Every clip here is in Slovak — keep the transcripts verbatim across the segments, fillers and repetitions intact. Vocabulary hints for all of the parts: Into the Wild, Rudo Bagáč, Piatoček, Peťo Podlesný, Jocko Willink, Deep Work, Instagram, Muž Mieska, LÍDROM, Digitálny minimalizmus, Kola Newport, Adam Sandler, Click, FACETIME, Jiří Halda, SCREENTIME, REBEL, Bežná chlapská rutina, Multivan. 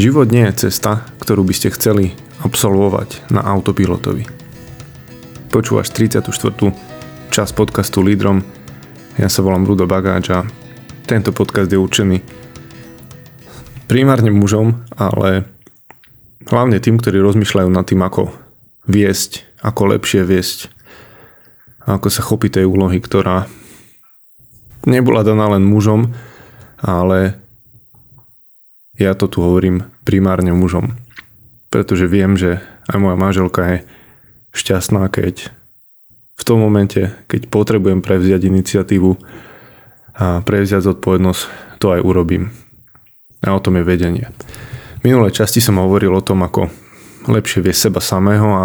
Život nie je cesta, ktorú by ste chceli absolvovať na autopilotovi. Počúvaš tridsiatu štvrtú časť podcastu LÍDROM. Ja sa volám Rudo Bagáč a tento podcast je určený primárne mužom, ale hlavne tým, ktorí rozmýšľajú nad tým, ako viesť, ako lepšie viesť, ako sa chopiť tej úlohy, ktorá nebola daná len mužom, ale ja to tu hovorím primárne mužom, pretože viem, že aj moja manželka je šťastná, keď v tom momente, keď potrebujem prevziať iniciatívu a prevziať zodpovednosť, to aj urobím. A o tom je vedenie. V minulej časti som hovoril o tom, ako lepšie vie seba samého, a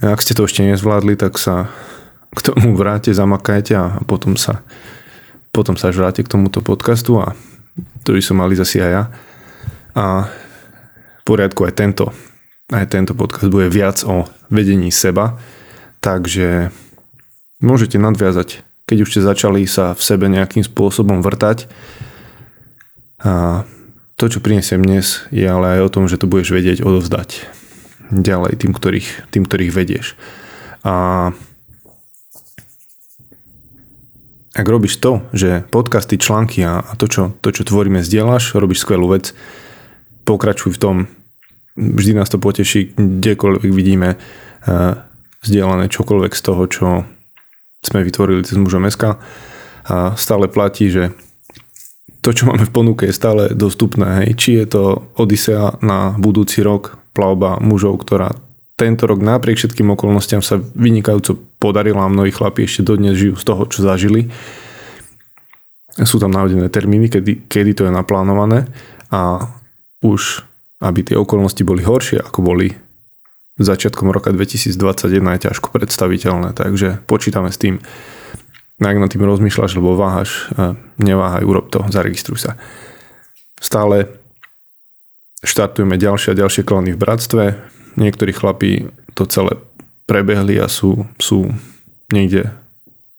ak ste to ešte nezvládli, tak sa k tomu vráte, zamakajte a potom sa, potom sa vráte k tomuto podcastu, a to by som mali zase aj ja. A v poriadku, aj tento, aj tento podcast bude viac o vedení seba, takže môžete nadviazať, keď už ste začali sa v sebe nejakým spôsobom vrtať. A to, čo prinesiem dnes, je ale aj o tom, že to budeš vedieť odovzdať ďalej tým, ktorých, tým, ktorých vedieš. A ak robíš to, že podcasty, články a to, čo, to, čo tvoríme, zdieľaš, robíš skvelú vec, pokračuj v tom. Vždy nás to poteší, kdekoľvek vidíme zdieľané čokoľvek z toho, čo sme vytvorili cez Muža Mieska. A stále platí, že to, čo máme v ponuke, je stále dostupné. Hej. Či je to Odysea na budúci rok, plavba mužov, ktorá tento rok napriek všetkým okolnostiam sa vynikajúco podarila, a mnohí chlapi ešte dodnes žijú z toho, čo zažili. Sú tam navedené termíny, kedy, kedy to je naplánované, a už aby tie okolnosti boli horšie, ako boli začiatkom roka dvetisícdvadsaťjeden, je ťažko predstaviteľné, takže počítame s tým. Ak nad tým rozmýšľaš, lebo váhaš, neváhaj, urob to, zaregistruj sa. Stále štartujeme ďalšie a ďalšie klany v bratstve. Niektorí chlapi to celé prebehli a sú, sú niekde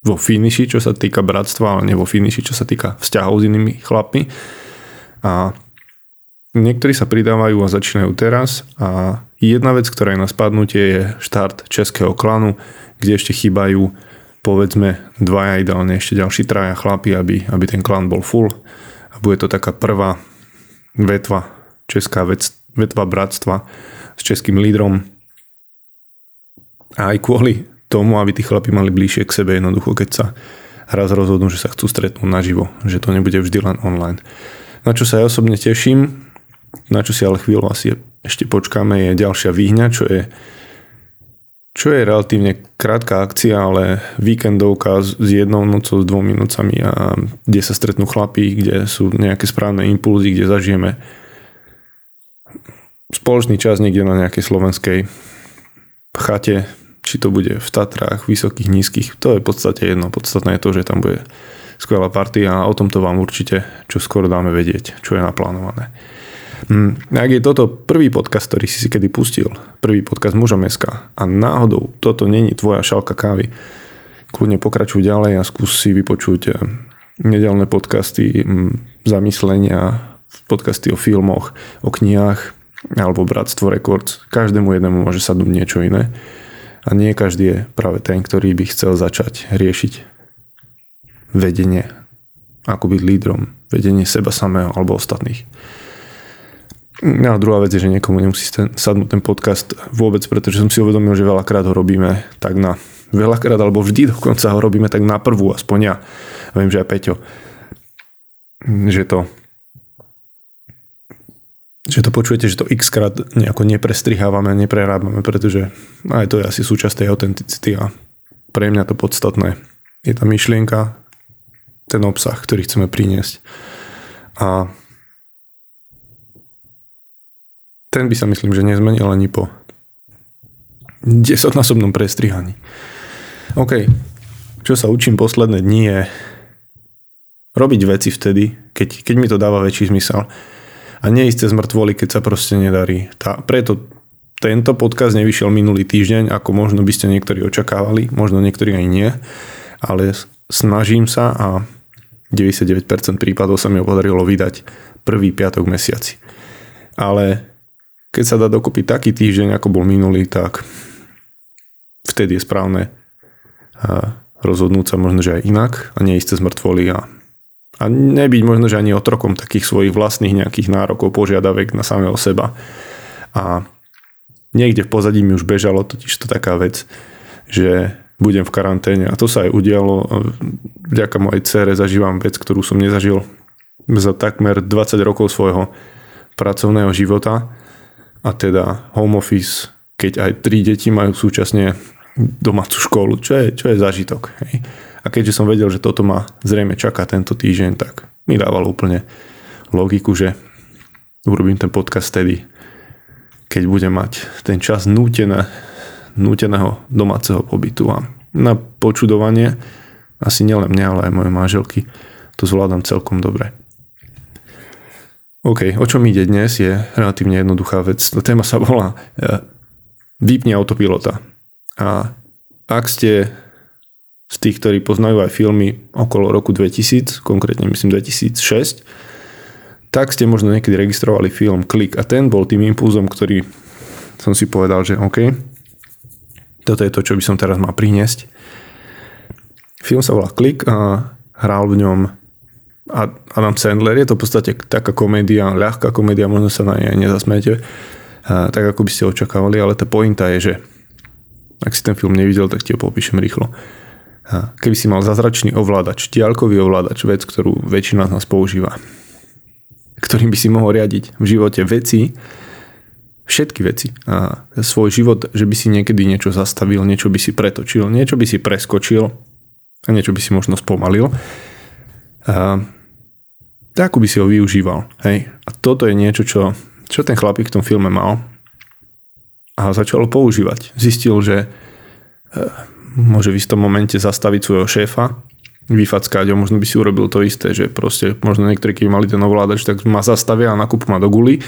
vo finiši, čo sa týka bratstva, ale nie vo finiši, čo sa týka vzťahov s inými chlapmi. A niektorí sa pridávajú a začínajú teraz. A jedna vec, ktorá je na spadnutie, je štart českého klanu, kde ešte chýbajú povedzme dvaja, ideálne ešte ďalší traja chlapi, aby, aby ten klan bol full, a bude to taká prvá vetva, česká vec, vetva bratstva s českým lídrom, a aj kvôli tomu, aby tí chlapi mali bližšie k sebe, jednoducho keď sa raz rozhodnú, že sa chcú stretnúť naživo, že to nebude vždy len online. Na čo sa ja osobne teším, na čo si ale chvíľu asi ešte počkáme, je ďalšia výhňa, čo je Čo je relatívne krátka akcia, ale víkendovka s jednou nocou, s dvomi nocami, a kde sa stretnú chlapí, kde sú nejaké správne impulzy, kde zažijeme spoločný čas niekde na nejakej slovenskej chate, či to bude v Tatrách, vysokých, nízkych, to je v podstate jedno. Podstatné je to, že tam bude skvelá partia, a o tomto vám určite čo skoro dáme vedieť, čo je naplánované. Ak je toto prvý podcast, ktorý si si kedy pustil, prvý podcast Muža Mieska, a náhodou toto není tvoja šálka kávy, kľudne pokračuj ďalej a skús si vypočuť nedeľné podcasty, zamyslenia, podcasty o filmoch, o knihách, alebo Bratstvo Records. Každému jednému môže sadnúť niečo iné, a nie každý je práve ten, ktorý by chcel začať riešiť vedenie, ako byť lídrom, vedenie seba samého alebo ostatných. A druhá vec je, že niekomu nemusí sadnúť ten podcast vôbec, pretože som si uvedomil, že veľakrát ho robíme tak na... Veľakrát, alebo vždy dokonca ho robíme tak na prvú, aspoň ja. Viem, že aj Peťo. Že to... Že to počujete, že to x-krát nejako neprestrihávame, neprerábame, pretože aj to je asi súčasť tej autenticity, a pre mňa to podstatné je tá myšlienka, ten obsah, ktorý chceme priniesť. A ten by sa, myslím, že nezmenil ani po desaťnásobnom prestrihaní. OK, čo sa učím posledné dni, je robiť veci vtedy, keď, keď mi to dáva väčší zmysel, a neísť cez mŕtvoly, keď sa proste nedarí. Tá, preto tento podcast nevyšiel minulý týždeň, ako možno by ste niektorí očakávali, možno niektorí aj nie, ale snažím sa, a deväťdesiatdeväť percent prípadov sa mi podarilo vydať prvý piatok mesiaci. ale keď sa dá dokopy taký týždeň, ako bol minulý, tak vtedy je správne rozhodnúť sa možno, že aj inak a neísť cez mŕtvoly a, a nebyť možno, že ani otrokom takých svojich vlastných nejakých nárokov, požiadavek na samého seba. A niekde v pozadí mi už bežalo totiž to taká vec, že budem v karanténe a to sa aj udialo. Vďaka mojej dcére zažívam vec, ktorú som nezažil za takmer dvadsať rokov svojho pracovného života, a teda home office, keď aj tri deti majú súčasne domácu školu, čo je, čo je zážitok. Hej. A keďže som vedel, že toto ma zrejme čaká tento týždeň, tak mi dávalo úplne logiku, že urobím ten podcast tedy, keď budem mať ten čas nútené núteného domáceho pobytu. A na počudovanie, asi nielen mňa, ale aj moje manželky, to zvládam celkom dobre. OK, o čom ide dnes je relatívne jednoduchá vec. Tá téma sa volá Vypni autopilota. A ak ste z tých, ktorí poznajú aj filmy okolo roku dvetisíc, konkrétne myslím dvetisícšesť, tak ste možno niekedy registrovali film Click a ten bol tým impulzom, ktorý som si povedal, že OK, toto je to, čo by som teraz mal priniesť. Film sa volá Click a hral v ňom Adam Sandler. Je to v podstate taká komédia, ľahká komédia, možno sa na nej nezasmiete, tak ako by ste očakávali, ale tá pointa je, že ak si ten film nevidel, tak ti ho popíšem rýchlo. Keby si mal zázračný ovládač, diaľkový ovládač, vec, ktorú väčšina z nás používa, ktorým by si mohol riadiť v živote veci, všetky veci a svoj život, že by si niekedy niečo zastavil, niečo by si pretočil, niečo by si preskočil a niečo by si možno spomalil, a takú by si ho využíval, hej. A toto je niečo, čo, čo ten chlapík v tom filme mal a začal používať. Zistil, že môže v istom momente zastaviť svojho šéfa, vyfackať ho, možno by si urobil to isté, že proste možno niektorí, keby mali ten ovládač, tak ma zastavia a nakúpia ma do guly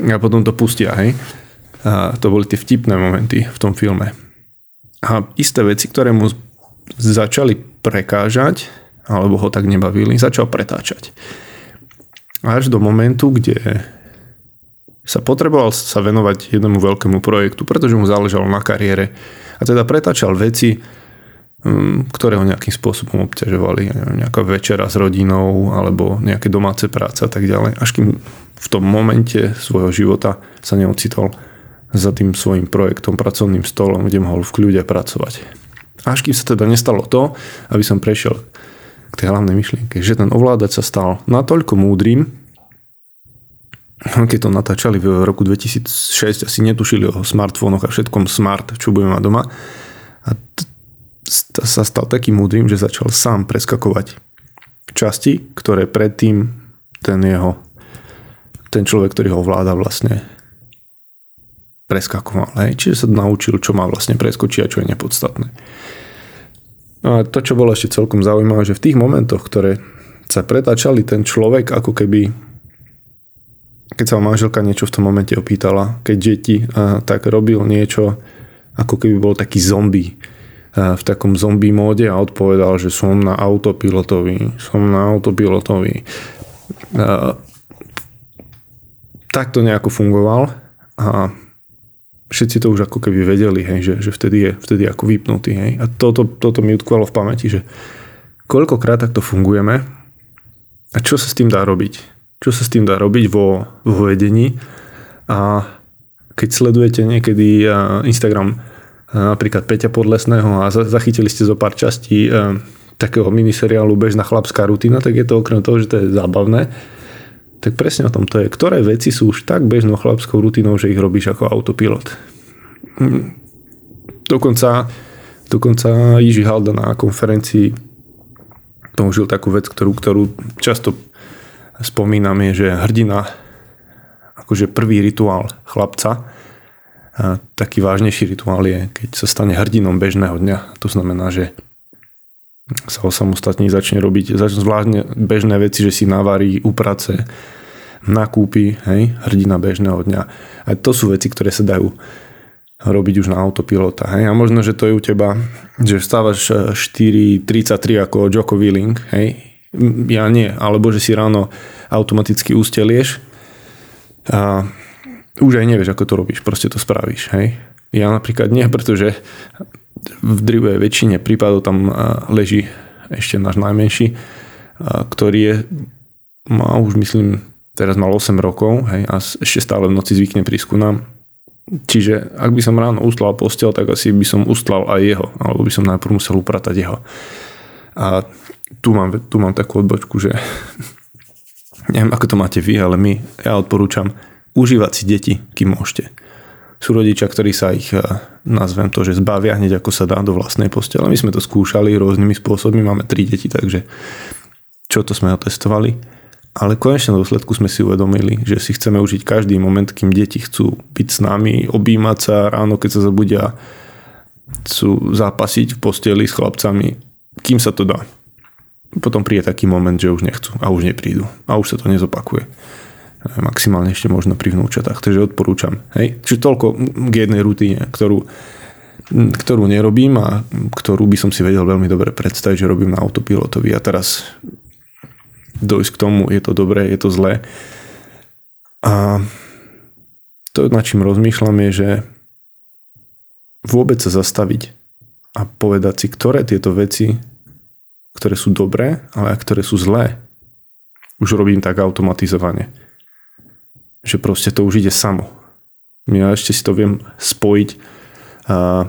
a potom to pustia, hej. A to boli tie vtipné momenty v tom filme. A isté veci, ktoré mu začali prekážať, alebo ho tak nebavili, začal pretáčať. Až do momentu, kde sa potreboval sa venovať jednomu veľkému projektu, pretože mu záležalo na kariére. A teda pretáčal veci, ktoré ho nejakým spôsobom obťažovali, nejaká večera s rodinou alebo nejaké domáce práce a tak ďalej, až kým v tom momente svojho života sa neocitol za tým svojim projektom, pracovným stolom, kde mohol v kľude pracovať. Až kým sa teda nestalo to, aby som prešiel k tej hlavnej myšlienke, že ten ovládač sa stal natoľko múdrym, keď to natáčali v roku dvetisícšesť, asi netušili o smartfónoch a všetkom smart, čo budeme mať doma, a sa stal takým múdrym, že začal sám preskakovať časti, ktoré predtým ten jeho ten človek, ktorý ho ovláda, vlastne preskakoval. Hej. Čiže sa naučil, čo má vlastne preskočiť a čo je nepodstatné. No a to, čo bolo ešte celkom zaujímavé, že v tých momentoch, ktoré sa pretáčali, ten človek ako keby, keď sa manželka niečo v tom momente opýtala, keď deti, tak robil niečo, ako keby bol taký zombie, v takom zombie móde, a odpovedal, že som na autopilotovi, som na autopilotovi. Tak to nejako fungoval a všetci to už ako keby vedeli, hej, že, že vtedy je vtedy ako vypnutý. Hej. A toto, toto mi utkvalo v pamäti, že koľkokrát takto fungujeme a čo sa s tým dá robiť. Čo sa s tým dá robiť vo, vo vedení. A keď sledujete niekedy Instagram napríklad Peťa Podlesného a zachytili ste zo pár častí e, takého miniseriálu Bežná chlapská rutina, tak je to okrem toho, že to je zábavné, tak presne o tom to je. Ktoré veci sú už tak bežnou chlapskou rutinou, že ich robíš ako autopilot? Dokonca, dokonca Jiří Halda na konferencii použil takú vec, ktorú, ktorú často spomínam, je, že hrdina, akože prvý rituál chlapca, a taký vážnejší rituál je, keď sa stane hrdinom bežného dňa. To znamená, že sa osamostatní, začne robiť začne zvláštne bežné veci, že si navarí, uprace, nakúpi, hej, hrdina bežného dňa. A to sú veci, ktoré sa dajú robiť už na autopilota. Hej. A možno, že to je u teba, že vstávaš štyri tridsaťtri ako Jocko Willink, hej, ja nie, alebo že si ráno automaticky ustelieš, a už aj nevieš, ako to robíš, proste to spravíš, hej. Ja napríklad nie, pretože v drivej väčšine prípadov tam leží ešte náš najmenší, ktorý je, má už myslím, teraz mal osem rokov, hej, a ešte stále v noci zvykne prísť ku nám. Čiže ak by som ráno ustlal posteľ, tak asi by som ustlal aj jeho, alebo by som najprv musel upratať jeho. A tu mám, tu mám takú odbočku, že neviem, ako to máte vy, ale my, ja odporúčam užívať si deti, kým môžete. Sú rodičia, ktorí sa ich, nazvem to, že zbavia hneď ako sa dá do vlastnej postele. My sme to skúšali rôznymi spôsobmi, máme tri deti, takže čo to sme otestovali. Ale v konečnom dôsledku sme si uvedomili, že si chceme užiť každý moment, kým deti chcú byť s nami, objímať sa ráno, keď sa zabudia, chcú zápasiť v posteli s chlapcami, kým sa to dá. Potom príde taký moment, že už nechcú a už neprídu a už sa to nezopakuje. Maximálne ešte možno pri vnúčatách, takže odporúčam. Hej? Čiže toľko k jednej rutine, ktorú, ktorú nerobím a ktorú by som si vedel veľmi dobre predstaviť, že robím na autopilotovi a teraz dojsť k tomu, je to dobré, je to zlé. A to, nad čím rozmýšľam, je, že vôbec sa zastaviť a povedať si, ktoré tieto veci, ktoré sú dobré, ale aj ktoré sú zlé, už robím tak automatizovane. Že proste to už ide samo. Ja ešte si to viem spojiť a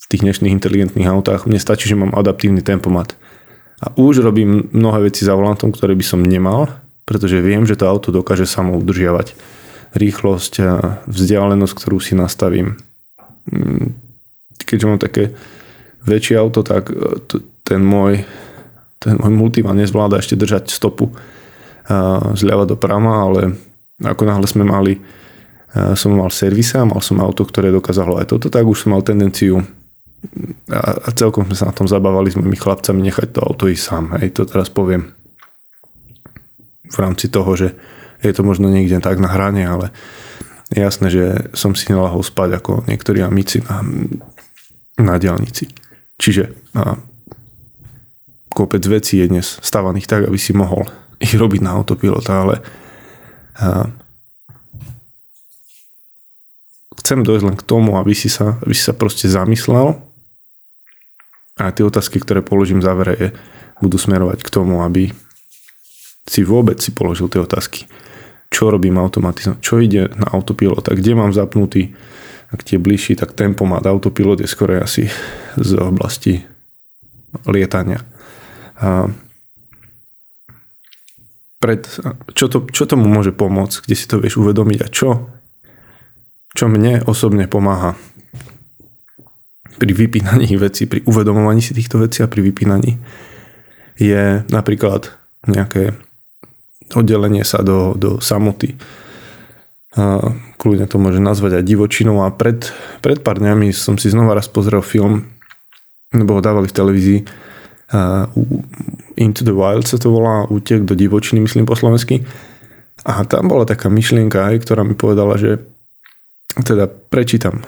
v tých dnešných inteligentných autách. Mne stačí, že mám adaptívny tempomat. A už robím mnohé veci za volantom, ktoré by som nemal, pretože viem, že to auto dokáže samo udržiavať rýchlosť a vzdialenosť, ktorú si nastavím. Keďže mám také väčšie auto, tak t- ten môj ten môj Multivan nezvláda ešte držať stopu zľava doprava, ale ako náhle sme mali, som mal servisa, mal som auto, ktoré dokázalo aj toto, tak už som mal tendenciu a celkom sme sa na tom zabávali s mojimi chlapcami nechať to auto ísť sám. Hej, to teraz poviem v rámci toho, že je to možno niekde tak na hrane, ale je jasné, že som si nelahol spať ako niektorí amici na, na diaľnici. Čiže a, kopec vecí je dnes stavaných tak, aby si mohol ich robiť na autopilota, ale a, chcem dojsť len k tomu, aby si sa, aby si sa proste zamyslel. A tie otázky, ktoré položím v závere, je, budú smerovať k tomu, aby si vôbec si položil tie otázky. Čo robím automatizom? Čo ide na autopilota? Kde mám zapnutý? Ak tie bližší, tak tempomat. Autopilot je skoro asi z oblasti lietania. A pred, čo, to, čo tomu môže pomôcť? Kde si to vieš uvedomiť? A čo? Čo mne osobne pomáha pri vypínaní vecí, pri uvedomovaní si týchto vecí a pri vypínaní, je napríklad nejaké oddelenie sa do, do samoty. Kľudne to môže nazvať aj divočinou. A pred, pred pár dňami som si znova raz pozrel film, lebo ho dávali v televízii, Into the Wild sa to volá, Útek do divočiny, myslím po slovensky. A tam bola taká myšlienka, ktorá mi povedala, že teda prečítam.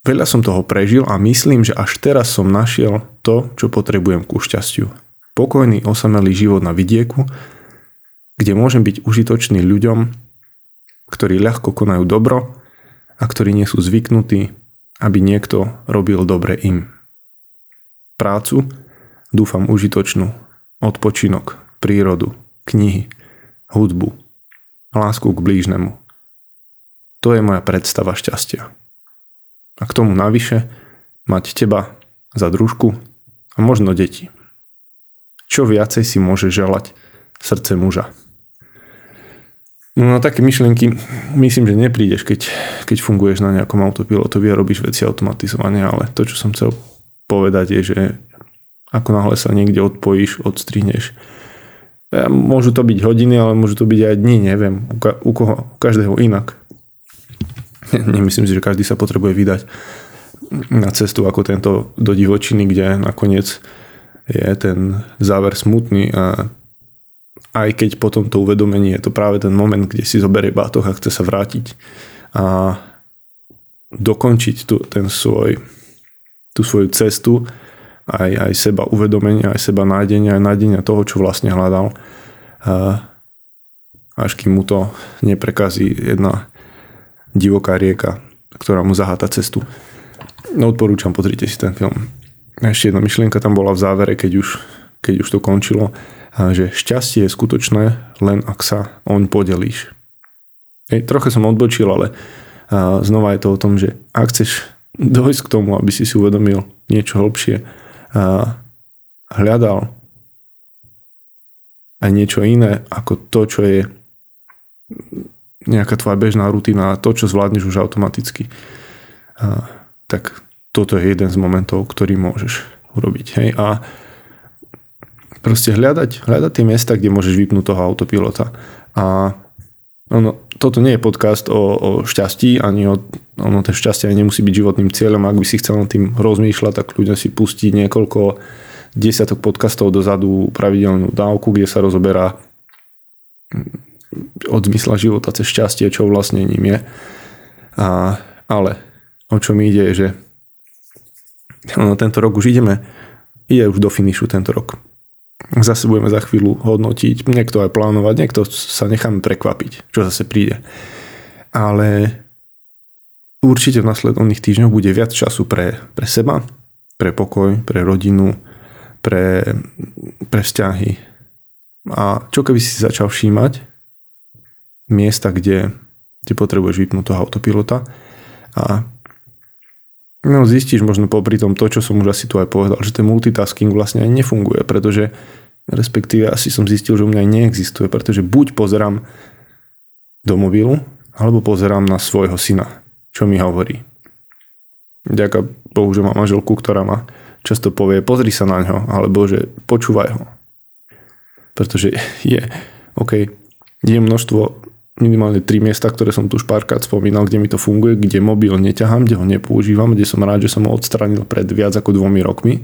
Veľa som toho prežil a myslím, že až teraz som našiel to, čo potrebujem ku šťastiu. Pokojný, osamelý život na vidieku, kde môžem byť užitočný ľuďom, ktorí ľahko konajú dobro a ktorí nie sú zvyknutí, aby niekto robil dobre im. Prácu, dúfam užitočnú, odpočinok, prírodu, knihy, hudbu, lásku k blížnemu. To je moja predstava šťastia. A k tomu navyše mať teba za družku a možno deti. Čo viacej si môže želať srdce muža? No na také myšlienky myslím, že neprídeš, keď, keď funguješ na nejakom autopilotovi a robíš veci automatizovane, ale to, čo som chcel povedať, je, že ako náhle sa niekde odpojíš, odstrihneš. Môžu to byť hodiny, ale môžu to byť aj dni, neviem, u, ka- u koho, u každého inak. Nemyslím si, že každý sa potrebuje vydať na cestu ako tento do divočiny, kde nakoniec je ten záver smutný a aj keď potom to uvedomenie je to práve ten moment, kde si zoberie batoh a chce sa vrátiť a dokončiť tu, ten svoj, tú svoju cestu aj, aj seba uvedomenia, aj seba nájdenia, aj nájdenia toho, čo vlastne hľadal a, a až kým mu to neprekazí jedna divoká rieka, ktorá mu zaháta cestu. No odporúčam, pozrite si ten film. Ešte jedna myšlienka tam bola v závere, keď už, keď už to končilo, že šťastie je skutočné, len ak sa oň podelíš. Ej, trochu som odbočil, ale znova je to o tom, že ak chceš dojsť k tomu, aby si si uvedomil niečo hlbšie a hľadal aj niečo iné ako to, čo je nejaká tvoja bežná rutina a to, čo zvládneš už automaticky, a, tak toto je jeden z momentov, ktorý môžeš urobiť. Hej? A proste hľadať, hľadať tie miesta, kde môžeš vypnúť toho autopilota. A ono, toto nie je podcast o, o šťastí, ani o, ono, to šťastie nemusí byť životným cieľom. Ak by si chcel nad tým rozmýšľať, tak ľudia si pustí niekoľko desiatok podcastov dozadu pravidelnú dávku, kde sa rozoberá od zmysla života cez šťastie, čo vlastne ním je. A, ale o čo mi ide je, že no, tento rok už ideme, ide už do finišu tento rok. Zase budeme za chvíľu hodnotiť, niekto aj plánovať, niekto sa necháme prekvapiť, čo zase príde. Ale určite v nasledovných týždňoch bude viac času pre, pre seba, pre pokoj, pre rodinu, pre, pre vzťahy. A čo keby si začal všímať miesta, kde ti potrebuješ vypnúť toho autopilota a no, zistíš možno popri tom to, čo som už asi tu aj povedal, že ten multitasking vlastne aj nefunguje, pretože respektíve asi som zistil, že u mňa aj neexistuje, pretože buď pozerám do mobilu, alebo pozerám na svojho syna, čo mi hovorí. Ďaká Bohu, že mám manželku, ktorá ma často povie, pozri sa na ňo, alebo že počúvaj ho. Pretože je, ok, je množstvo minimálne tri miesta, ktoré som tu už párkrát spomínal, kde mi to funguje, kde mobil neťahám, kde ho nepoužívam, kde som rád, že som ho odstránil pred viac ako dvomi rokmi,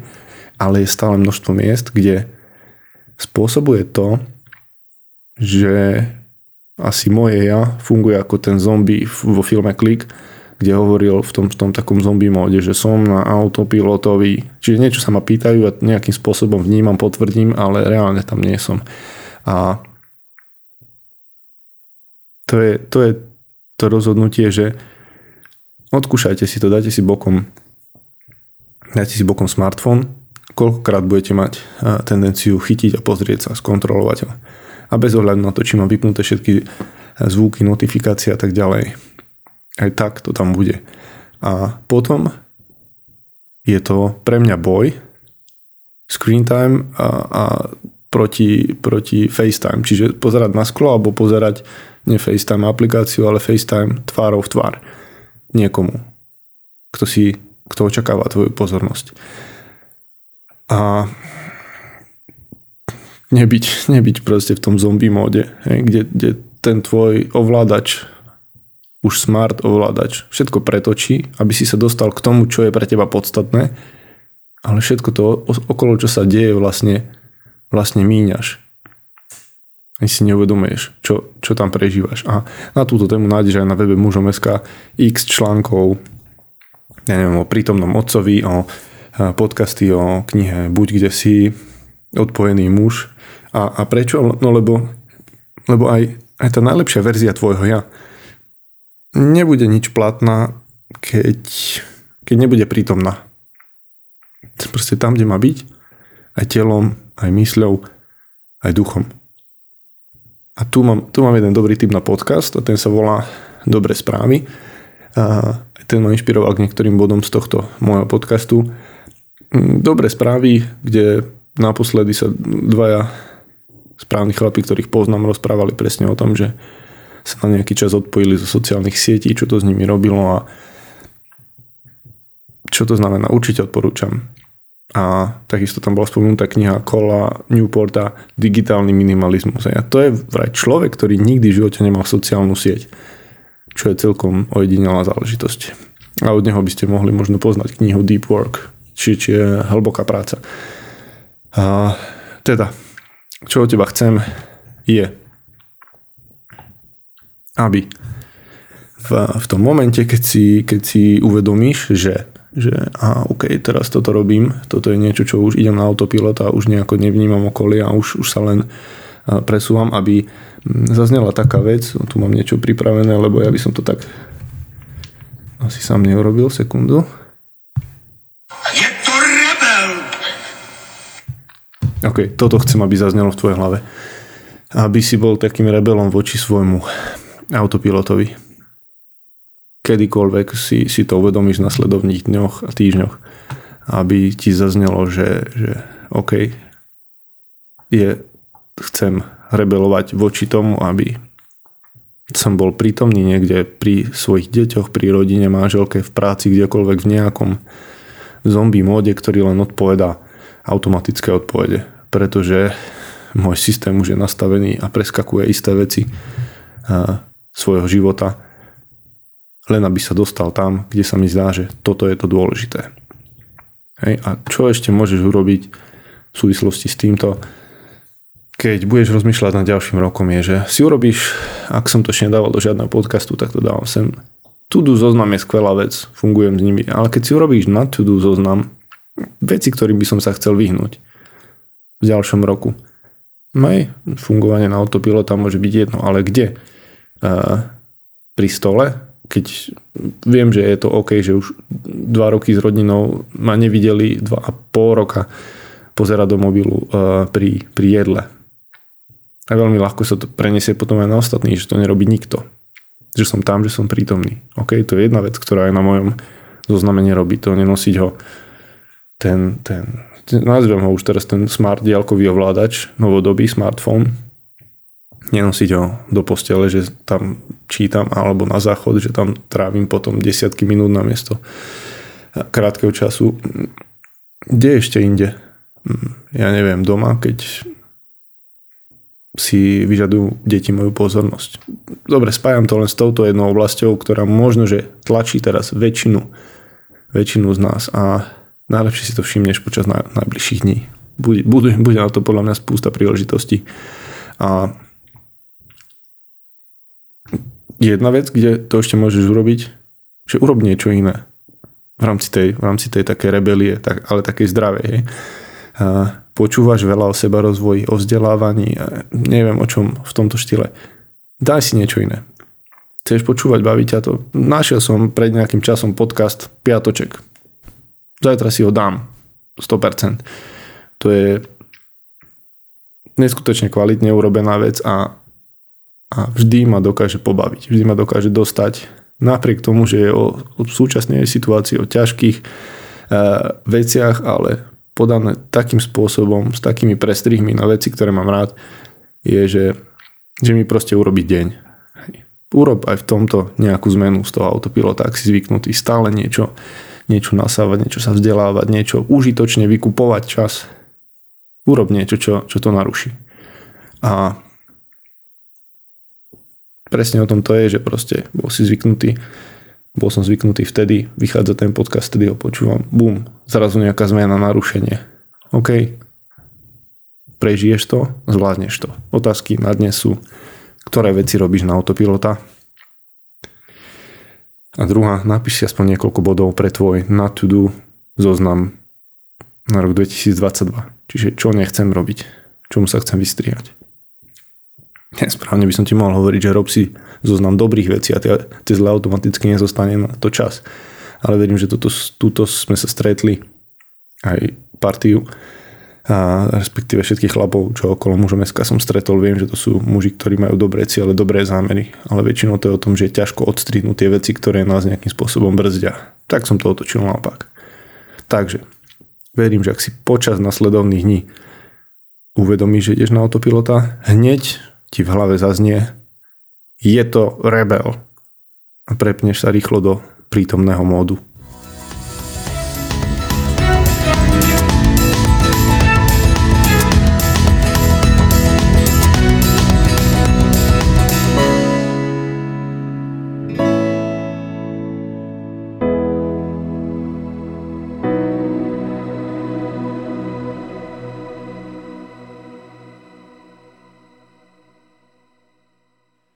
ale je stále množstvo miest, kde spôsobuje to, že asi moje ja funguje ako ten zombie vo filme Click, kde hovoril v tom, v tom takom zombie móde, že som na autopilotovi, čiže niečo sa ma pýtajú a nejakým spôsobom vnímam, potvrdím, ale reálne tam nie som. A To je, to je to rozhodnutie, že odkúšajte si to, dajte si bokom dajte si bokom smartfón, koľkokrát budete mať tendenciu chytiť a pozrieť sa, skontrolovať ho. A bez ohľadu na to, či mám vypnuté všetky zvuky, notifikácie a tak ďalej. Aj tak to tam bude. A potom je to pre mňa boj screen time a, a proti, proti FaceTime. Čiže pozerať na sklo alebo pozerať nie FaceTime aplikáciu, ale FaceTime tvárov v tvár. Niekomu. Kto si, kto očakáva tvoju pozornosť. A nebyť, nebyť proste v tom zombie móde, kde, kde ten tvoj ovládač, už smart ovládač, všetko pretočí, aby si sa dostal k tomu, čo je pre teba podstatné, ale všetko to okolo, čo sa deje, vlastne, vlastne míňaš. Ani si neuvedomuješ, čo, čo tam prežívaš. A na túto tému nájdeš aj na webe Mužom es ká x článkov, ja neviem, o prítomnom otcovi, o podcasty, o knihe Buď kde si, Odpojený muž. A, a prečo? No lebo, lebo aj, aj tá najlepšia verzia tvojho ja nebude nič platná, keď, keď nebude prítomná. Proste tam, kde má byť, aj telom, aj mysľou, aj duchom. A tu mám, tu mám jeden dobrý tip na podcast a ten sa volá Dobré správy. A ten ma inšpiroval k niektorým bodom z tohto môjho podcastu. Dobré správy, kde naposledy sa dvaja správni chlapi, ktorých poznám, rozprávali presne o tom, že sa na nejaký čas odpojili zo sociálnych sietí, čo to s nimi robilo a čo to znamená. Určite odporúčam. A takisto tam bola spomenutá kniha Kola Newporta Digitálny minimalizmus. A to je vraj človek, ktorý nikdy v živote nemal sociálnu sieť, čo je celkom ojedinelá záležitosť. A od neho by ste mohli možno poznať knihu Deep Work, či, či je hlboká práca. A teda, čo od teba chcem je, aby v, v tom momente, keď si, keď si uvedomíš, že že a ok, teraz toto robím, toto je niečo, čo už idem na autopilota a už nejako nevnímam okolie a už, už sa len presúvam, aby zaznela taká vec, tu mám niečo pripravené, lebo ja by som to tak asi sám neurobil, sekundu. Je to rebel! OK, toto chcem, aby zaznelo v tvojej hlave. Aby si bol takým rebelom voči svojmu autopilotovi. Kedykoľvek si, si to uvedomíš v nasledovných dňoch a týždňoch, aby ti zaznelo, že, že OK, je, chcem rebelovať voči tomu, aby som bol prítomný niekde pri svojich deťoch, pri rodine, manželke, v práci, kdekoľvek, v nejakom zombie móde, ktorý len odpovedá automatické odpovede. Pretože môj systém už je nastavený a preskakuje isté veci a, svojho života, len aby sa dostal tam, kde sa mi zdá, že toto je to dôležité. Hej, a čo ešte môžeš urobiť v súvislosti s týmto, keď budeš rozmýšľať nad ďalším rokom, je, že si urobíš, ak som to ešte nedával do žiadneho podcastu, tak to dávam sem. To-do zoznam je skvelá vec, fungujem s nimi, ale keď si urobíš na to-do zoznam veci, ktorým by som sa chcel vyhnúť v ďalšom roku, hej, fungovanie na autopilota môže byť jedno, ale kde? Uh, pri stole? Keď viem, že je to OK, že už dva roky s rodinou ma nevideli, dva a pol roka pozerať do mobilu uh, pri, pri jedle. A veľmi ľahko sa to preniesie potom aj na ostatných, že to nerobí nikto. Že som tam, že som prítomný. OK, to je jedna vec, ktorá je na mojom zozname nerobí. To nenosiť ho ten, ten, ten nazvem ho už teraz ten smart diaľkový ovládač, novodobý smartphone. Nenosiť ho do postele, že tam čítam, alebo na záchod, že tam trávim potom desiatky minút namiesto krátkeho času. Kde ešte inde? Ja neviem, doma, keď si vyžadujú deti moju pozornosť. Dobre, spájam to len s touto jednou oblasťou, ktorá možno, že tlačí teraz väčšinu, väčšinu z nás a najlepšie si to všimneš počas najbližších dní. Bude, bude, bude na to podľa mňa spústa príležitostí. A jedna vec, kde to ešte môžeš urobiť, že urob niečo iné v rámci tej, v rámci tej takej rebelie, tak, ale takej zdravej, hej. A počúvaš veľa o seba rozvoji, o vzdelávaní a neviem o čom v tomto štýle. Daj si niečo iné. Chceš počúvať, baví ťa to? Našiel som pred nejakým časom podcast Piatoček. Zajtra si ho dám. sto percent. To je neskutočne kvalitne urobená vec a, a vždy ma dokáže pobaviť. Vždy ma dokáže dostať napriek tomu, že je o, o súčasnej situácii, o ťažkých e, veciach, ale podané takým spôsobom, s takými prestrihmi na veci, ktoré mám rád, je, že, že mi proste urobiť deň. Urob aj v tomto nejakú zmenu z toho autopilota, ak si zvyknutý stále niečo, niečo nasávať, niečo sa vzdelávať, niečo užitočne vykupovať čas. Urob niečo, čo, čo to naruší. A presne o tom to je, že proste bol si zvyknutý, bol som zvyknutý vtedy, vychádza ten podcast, vtedy ho počúvam, bum, zrazu nejaká zmena, narušenie. OK, prežiješ to, zvládneš to. Otázky na dnes sú, ktoré veci robíš na autopilota. A druhá, napíš si aspoň niekoľko bodov pre tvoj na to do zoznam na rok dvetisícdvadsaťdva. Čiže čo nechcem robiť, čomu sa chcem vystriať. Správne by som ti mohol hovoriť, že rob si zoznam dobrých vecí a tie, tie zle automaticky nezostane na to čas. Ale verím, že toto, túto sme sa stretli aj partiu a respektíve všetkých chlapov, čo okolo Muža Mieska som stretol. Viem, že to sú muži, ktorí majú dobré ciele, dobré zámery, ale väčšinou to je o tom, že je ťažko odstrihnúť tie veci, ktoré nás nejakým spôsobom brzdia. Tak som to otočil naopak. Takže verím, že ak si počas nasledovných dní uvedomíš, že ideš na autopilota, hneď ti v hlave zaznie, je to rebel. A prepneš sa rýchlo do prítomného módu.